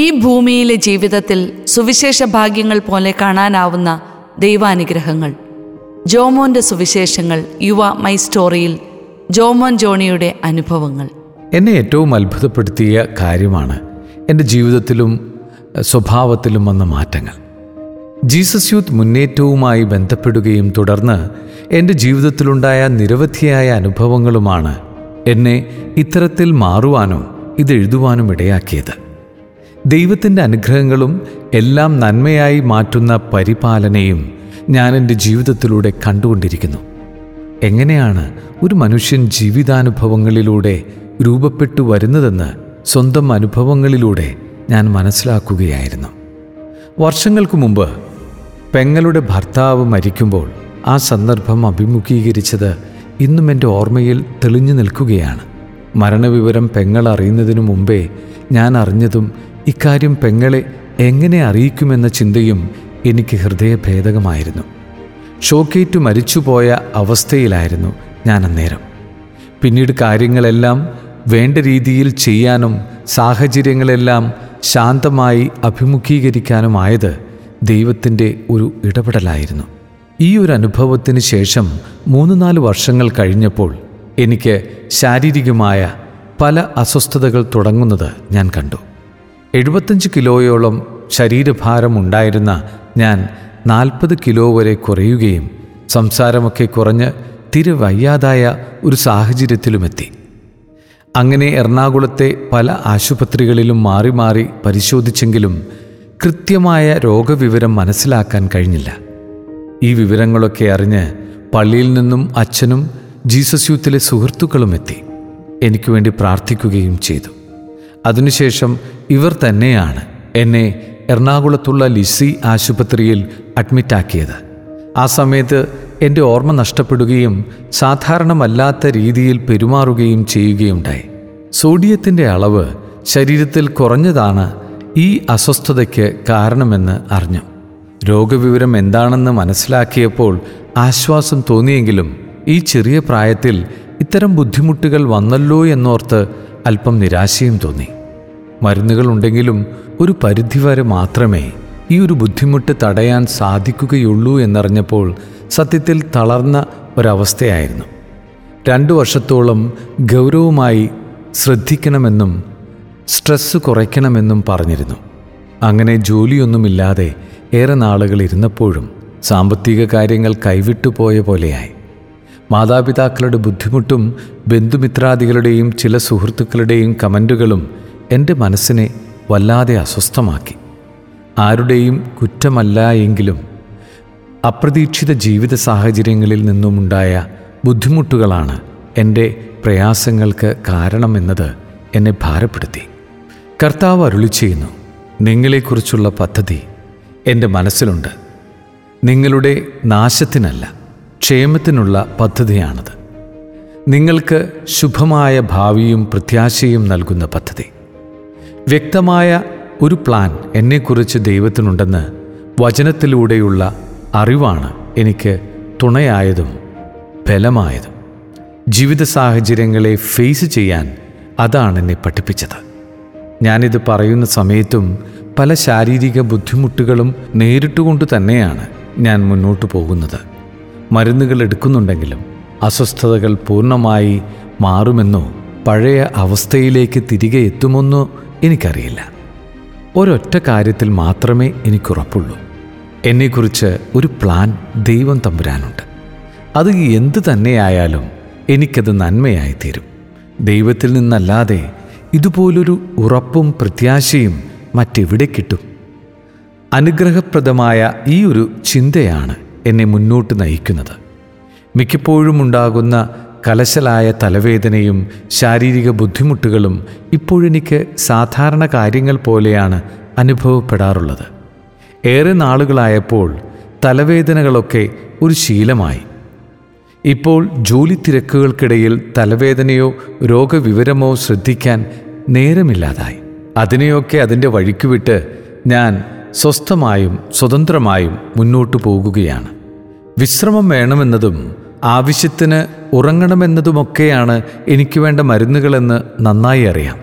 ഈ ഭൂമിയിലെ ജീവിതത്തിൽ സുവിശേഷ ഭാഗ്യങ്ങൾ പോലെ കാണാനാവുന്ന ദൈവാനുഗ്രഹങ്ങൾ. ജോമോൻ്റെ സുവിശേഷങ്ങൾ യുവ മൈ സ്റ്റോറിയിൽ ജോമോൻ ജോണിയുടെ അനുഭവങ്ങൾ. എന്നെ ഏറ്റവും അത്ഭുതപ്പെടുത്തിയ കാര്യമാണ് എൻ്റെ ജീവിതത്തിലും സ്വഭാവത്തിലും വന്ന മാറ്റങ്ങൾ. ജീസസ് യൂത്ത് മുന്നേറ്റവുമായി ബന്ധപ്പെടുകയും തുടർന്ന് എൻ്റെ ജീവിതത്തിലുണ്ടായ നിരവധിയായ അനുഭവങ്ങളുമാണ് എന്നെ ഇത്തരത്തിൽ മാറുവാനും ഇതെഴുതുവാനും ഇടയാക്കിയത്. ദൈവത്തിൻ്റെ അനുഗ്രഹങ്ങളും എല്ലാം നന്മയായി മാറ്റുന്ന പരിപാലനയും ഞാൻ എൻ്റെ ജീവിതത്തിലൂടെ കണ്ടുകൊണ്ടിരിക്കുന്നു. എങ്ങനെയാണ് ഒരു മനുഷ്യൻ ജീവിതാനുഭവങ്ങളിലൂടെ രൂപപ്പെട്ടു വരുന്നതെന്ന് സ്വന്തം അനുഭവങ്ങളിലൂടെ ഞാൻ മനസ്സിലാക്കുകയായിരുന്നു. വർഷങ്ങൾക്ക് മുമ്പ് പെങ്ങളുടെ ഭർത്താവ് മരിക്കുമ്പോൾ ആ സന്ദർഭം അഭിമുഖീകരിച്ചത് ഇന്നും എൻ്റെ ഓർമ്മയിൽ തെളിഞ്ഞു നിൽക്കുകയാണ്. മരണവിവരം പെങ്ങൾ അറിയുന്നതിനു മുമ്പേ ഞാൻ അറിഞ്ഞതും ഇക്കാര്യം പെങ്ങളെ എങ്ങനെ അറിയിക്കുമെന്ന ചിന്തയും എനിക്ക് ഹൃദയഭേദകമായിരുന്നു. ഷോക്കേറ്റ് മരിച്ചുപോയ അവസ്ഥയിലായിരുന്നു ഞാൻ അന്നേരം. പിന്നീട് കാര്യങ്ങളെല്ലാം വേണ്ട രീതിയിൽ ചെയ്യാനും സാഹചര്യങ്ങളെല്ലാം ശാന്തമായി അഭിമുഖീകരിക്കാനുമായത് ദൈവത്തിൻ്റെ ഒരു ഇടപെടലായിരുന്നു. ഈ ഒരു അനുഭവത്തിന് ശേഷം 3-4 വർഷങ്ങൾ കഴിഞ്ഞപ്പോൾ എനിക്ക് ശാരീരികമായ പല അസ്വസ്ഥതകൾ തുടങ്ങുന്നത് ഞാൻ കണ്ടു. 75 കിലോയോളം ശരീരഭാരം ഉണ്ടായിരുന്ന ഞാൻ 40 കിലോ വരെ കുറയുകയും സംസാരമൊക്കെ കുറഞ്ഞ് തിരെ വയ്യാതായ ഒരു സാഹചര്യത്തിലുമെത്തി. അങ്ങനെ എറണാകുളത്തെ പല ആശുപത്രികളിലും മാറി മാറി പരിശോധിച്ചെങ്കിലും കൃത്യമായ രോഗവിവരം മനസ്സിലാക്കാൻ കഴിഞ്ഞില്ല. ഈ വിവരങ്ങളൊക്കെ അറിഞ്ഞ് പള്ളിയിൽ നിന്നും അച്ഛനും ജീസസ് യൂത്തിലെ സുഹൃത്തുക്കളും എത്തി എനിക്ക് വേണ്ടി പ്രാർത്ഥിക്കുകയും ചെയ്തു. അതിനുശേഷം ഇവർ തന്നെയാണ് എന്നെ എറണാകുളത്തുള്ള ലിസി ആശുപത്രിയിൽ അഡ്മിറ്റാക്കിയത്. ആ സമയത്ത് എൻ്റെ ഓർമ്മ നഷ്ടപ്പെടുകയും സാധാരണമല്ലാത്ത രീതിയിൽ പെരുമാറുകയും ചെയ്യുകയുണ്ടായി. സോഡിയത്തിൻ്റെ അളവ് ശരീരത്തിൽ കുറഞ്ഞതാണ് ഈ അസ്വസ്ഥതയ്ക്ക് കാരണമെന്ന് അറിഞ്ഞു. രോഗവിവരം എന്താണെന്ന് മനസ്സിലാക്കിയപ്പോൾ ആശ്വാസം തോന്നിയെങ്കിലും ഈ ചെറിയ പ്രായത്തിൽ ഇത്തരം ബുദ്ധിമുട്ടുകൾ വന്നല്ലോ എന്നോർത്ത് അല്പം നിരാശയും തോന്നി. മരുന്നുകളുണ്ടെങ്കിലും ഒരു പരിധിവരെ മാത്രമേ ഈ ഒരു ബുദ്ധിമുട്ട് തടയാൻ സാധിക്കുകയുള്ളൂ എന്നറിഞ്ഞപ്പോൾ സത്യത്തിൽ തളർന്ന ഒരവസ്ഥയായിരുന്നു. 2 വർഷത്തോളം ഗൗരവമായി ശ്രദ്ധിക്കണമെന്നും സ്ട്രെസ്സ് കുറയ്ക്കണമെന്നും പറഞ്ഞിരുന്നു. അങ്ങനെ ജോലിയൊന്നുമില്ലാതെ ഏറെ നാളുകൾ ഇരുന്നപ്പോഴും സാമ്പത്തിക കാര്യങ്ങൾ കൈവിട്ടു പോയ പോലെയായി. മാതാപിതാക്കളുടെ ബുദ്ധിമുട്ടും ബന്ധുമിത്രാദികളുടെയും ചില സുഹൃത്തുക്കളുടെയും കമൻറ്റുകളും എൻ്റെ മനസ്സിനെ വല്ലാതെ അസ്വസ്ഥമാക്കി. ആരുടെയും കുറ്റമല്ല എങ്കിലും അപ്രതീക്ഷിത ജീവിത സാഹചര്യങ്ങളിൽ നിന്നുമുണ്ടായ ബുദ്ധിമുട്ടുകളാണ് എൻ്റെ പ്രയാസങ്ങൾക്ക് കാരണമെന്നത് എന്നെ ഭാരപ്പെടുത്തി. കർത്താവ് അരുളിച്ചെയ്യുന്നു, നിങ്ങളെക്കുറിച്ചുള്ള പദ്ധതി എൻ്റെ മനസ്സിലുണ്ട്. നിങ്ങളുടെ നാശത്തിനല്ല, ക്ഷേമത്തിനുള്ള പദ്ധതിയാണത്. നിങ്ങൾക്ക് ശുഭമായ ഭാവിയും പ്രത്യാശയും നൽകുന്ന പദ്ധതി. വ്യക്തമായ ഒരു പ്ലാൻ എന്നെക്കുറിച്ച് ദൈവത്തിനുണ്ടെന്ന് വചനത്തിലൂടെയുള്ള അറിവാണ് എനിക്ക് തുണയായതും ബലമായതും. ജീവിത സാഹചര്യങ്ങളെ ഫേസ് ചെയ്യാൻ അതാണ് എന്നെ പഠിപ്പിച്ചത്. ഞാനിത് പറയുന്ന സമയത്തും പല ശാരീരിക ബുദ്ധിമുട്ടുകളും നേരിട്ടുകൊണ്ട് തന്നെയാണ് ഞാൻ മുന്നോട്ട് പോകുന്നത്. മരുന്നുകൾ എടുക്കുന്നുണ്ടെങ്കിലും അസ്വസ്ഥതകൾ പൂർണ്ണമായി മാറുമെന്നോ പഴയ അവസ്ഥയിലേക്ക് തിരികെ എത്തുമെന്നോ എനിക്കറിയില്ല. ഒരൊറ്റ കാര്യത്തിൽ മാത്രമേ എനിക്കുറപ്പുള്ളൂ, എന്നെക്കുറിച്ച് ഒരു പ്ലാൻ ദൈവം തമ്പുരാനുണ്ട്. അത് എന്ത് തന്നെയായാലും എനിക്കത് നന്മയായി തീരും. ദൈവത്തിൽ നിന്നല്ലാതെ ഇതുപോലൊരു ഉറപ്പും പ്രത്യാശയും മറ്റെവിടെ കിട്ടും? അനുഗ്രഹപ്രദമായ ഈ ഒരു ചിന്തയാണ് എന്നെ മുന്നോട്ട് നയിക്കുന്നത്. മിക്കപ്പോഴും ഉണ്ടാകുന്ന കലശലായ തലവേദനയും ശാരീരിക ബുദ്ധിമുട്ടുകളും ഇപ്പോഴെനിക്ക് സാധാരണ കാര്യങ്ങൾ പോലെയാണ് അനുഭവപ്പെടാറുള്ളത്. ഏറെ നാളുകളായപ്പോൾ തലവേദനകളൊക്കെ ഒരു ശീലമായി. ഇപ്പോൾ ജോലി തിരക്കുകൾക്കിടയിൽ തലവേദനയോ രോഗവിവരമോ ശ്രദ്ധിക്കാൻ നേരമില്ലാതായി. അതിനെയൊക്കെ അതിൻ്റെ വഴിക്ക് വിട്ട് ഞാൻ സ്വസ്ഥമായും സ്വതന്ത്രമായും മുന്നോട്ടു പോകുകയാണ്. വിശ്രമം വേണമെന്നതും ആവശ്യത്തിന് ഉറങ്ങണമെന്നതുമൊക്കെയാണ് എനിക്ക് വേണ്ട മരുന്നുകളെന്ന് നന്നായി അറിയാം.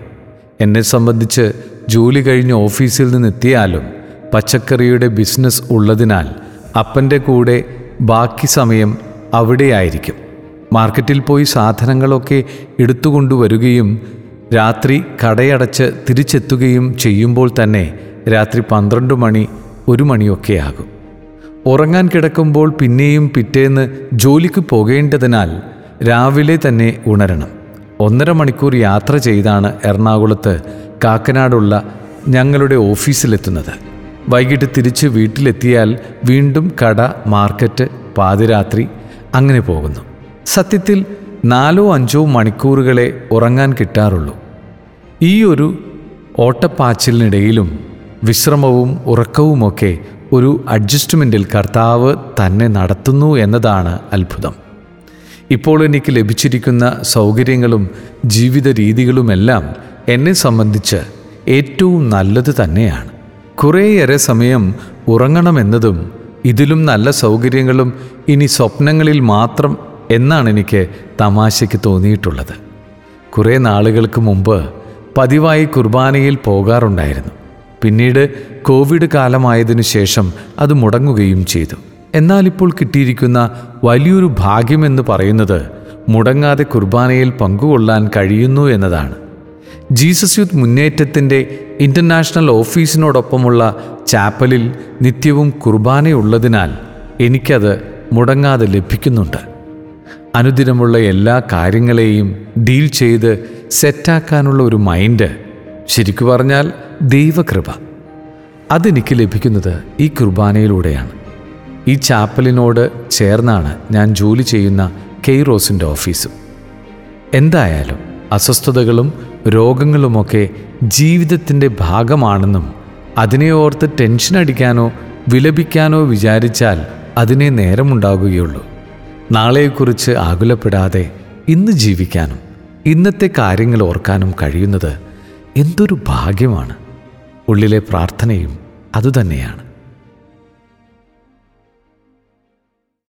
എന്നെ സംബന്ധിച്ച് ജോലി കഴിഞ്ഞ് ഓഫീസിൽ നിന്നെത്തിയാലും പച്ചക്കറിയുടെ ബിസിനസ് ഉള്ളതിനാൽ അപ്പൻ്റെ കൂടെ ബാക്കി സമയം അവിടെയായിരിക്കും. മാർക്കറ്റിൽ പോയി സാധനങ്ങളൊക്കെ എടുത്തുകൊണ്ടുവരികയും രാത്രി കടയടച്ച് തിരിച്ചെത്തുകയും ചെയ്യുമ്പോൾ തന്നെ രാത്രി 12 മണി 1 മണിയൊക്കെ ആകും. ഉറങ്ങാൻ കിടക്കുമ്പോൾ പിന്നെയും പിറ്റേന്ന് ജോലിക്ക് പോകേണ്ടതിനാൽ രാവിലെ തന്നെ ഉണരണം. 1.5 മണിക്കൂർ യാത്ര ചെയ്താണ് എറണാകുളത്ത് കാക്കനാടുള്ള ഞങ്ങളുടെ ഓഫീസിലെത്തുന്നത്. വൈകിട്ട് തിരിച്ച് വീട്ടിലെത്തിയാൽ വീണ്ടും കട, മാർക്കറ്റ്, പാതിരാത്രി അങ്ങനെ പോകുന്നു. സത്യത്തിൽ 4 മണിക്കൂറുകളേ ഉറങ്ങാൻ കിട്ടാറുള്ളൂ. ഈ ഒരു ഓട്ടപ്പാച്ചിലിനിടയിലും വിശ്രമവും ഉറക്കവുമൊക്കെ ഒരു അഡ്ജസ്റ്റ്മെൻറ്റിൽ കർത്താവ് തന്നെ നടത്തുന്നു എന്നതാണ് അത്ഭുതം. ഇപ്പോൾ എനിക്ക് ലഭിച്ചിരിക്കുന്ന സൗകര്യങ്ങളും ജീവിത രീതികളുമെല്ലാം എന്നെ സംബന്ധിച്ച് ഏറ്റവും നല്ലത് തന്നെയാണ്. കുറേയേറെ സമയം ഉറങ്ങണമെന്നതും ഇതിലും നല്ല സൗകര്യങ്ങളും ഇനി സ്വപ്നങ്ങളിൽ മാത്രം എന്നാണ് എനിക്ക് തമാശയ്ക്ക് തോന്നിയിട്ടുള്ളത്. കുറേ നാളുകൾക്ക് മുമ്പ് പതിവായി കുർബാനയിൽ പോകാറുണ്ടായിരുന്നു. പിന്നീട് കോവിഡ് കാലമായതിനു ശേഷം അത് മുടങ്ങുകയും ചെയ്തു. എന്നാൽ ഇപ്പോൾ കിട്ടിയിരിക്കുന്ന വലിയൊരു ഭാഗ്യമെന്ന് പറയുന്നത് മുടങ്ങാതെ കുർബാനയിൽ പങ്കുകൊള്ളാൻ കഴിയുന്നു എന്നതാണ്. ജീസസ് യൂത്ത് മുന്നേറ്റത്തിൻ്റെ ഇൻ്റർനാഷണൽ ഓഫീസിനോടൊപ്പമുള്ള ചാപ്പലിൽ നിത്യവും കുർബാനയുള്ളതിനാൽ എനിക്കത് മുടങ്ങാതെ ലഭിക്കുന്നുണ്ട്. അനുദിനമുള്ള എല്ലാ കാര്യങ്ങളെയും ഡീൽ ചെയ്ത് സെറ്റാക്കാനുള്ള ഒരു മൈൻഡ്, ശരിക്കു പറഞ്ഞാൽ ദൈവകൃപ, അതെനിക്ക് ലഭിക്കുന്നത് ഈ കുർബാനയിലൂടെയാണ്. ഈ ചാപ്പലിനോട് ചേർന്നാണ് ഞാൻ ജോലി ചെയ്യുന്ന കെയ്റോസിൻ്റെ ഓഫീസും. എന്തായാലും അസ്വസ്ഥതകളും രോഗങ്ങളുമൊക്കെ ജീവിതത്തിൻ്റെ ഭാഗമാണെന്നും അതിനെ ഓർത്ത് ടെൻഷനടിക്കാനോ വിലപിക്കാനോ വിചാരിച്ചാൽ അതിനെ നേരമുണ്ടാകുകയുള്ളൂ. നാളെക്കുറിച്ച് ആകുലപ്പെടാതെ ഇന്ന് ജീവിക്കാനും ഇന്നത്തെ കാര്യങ്ങൾ ഓർക്കാനും കഴിയുന്നത് എന്തൊരു ഭാഗ്യമാണ്. ഉള്ളിലെ പ്രാർത്ഥനയും അതുതന്നെയാണ്.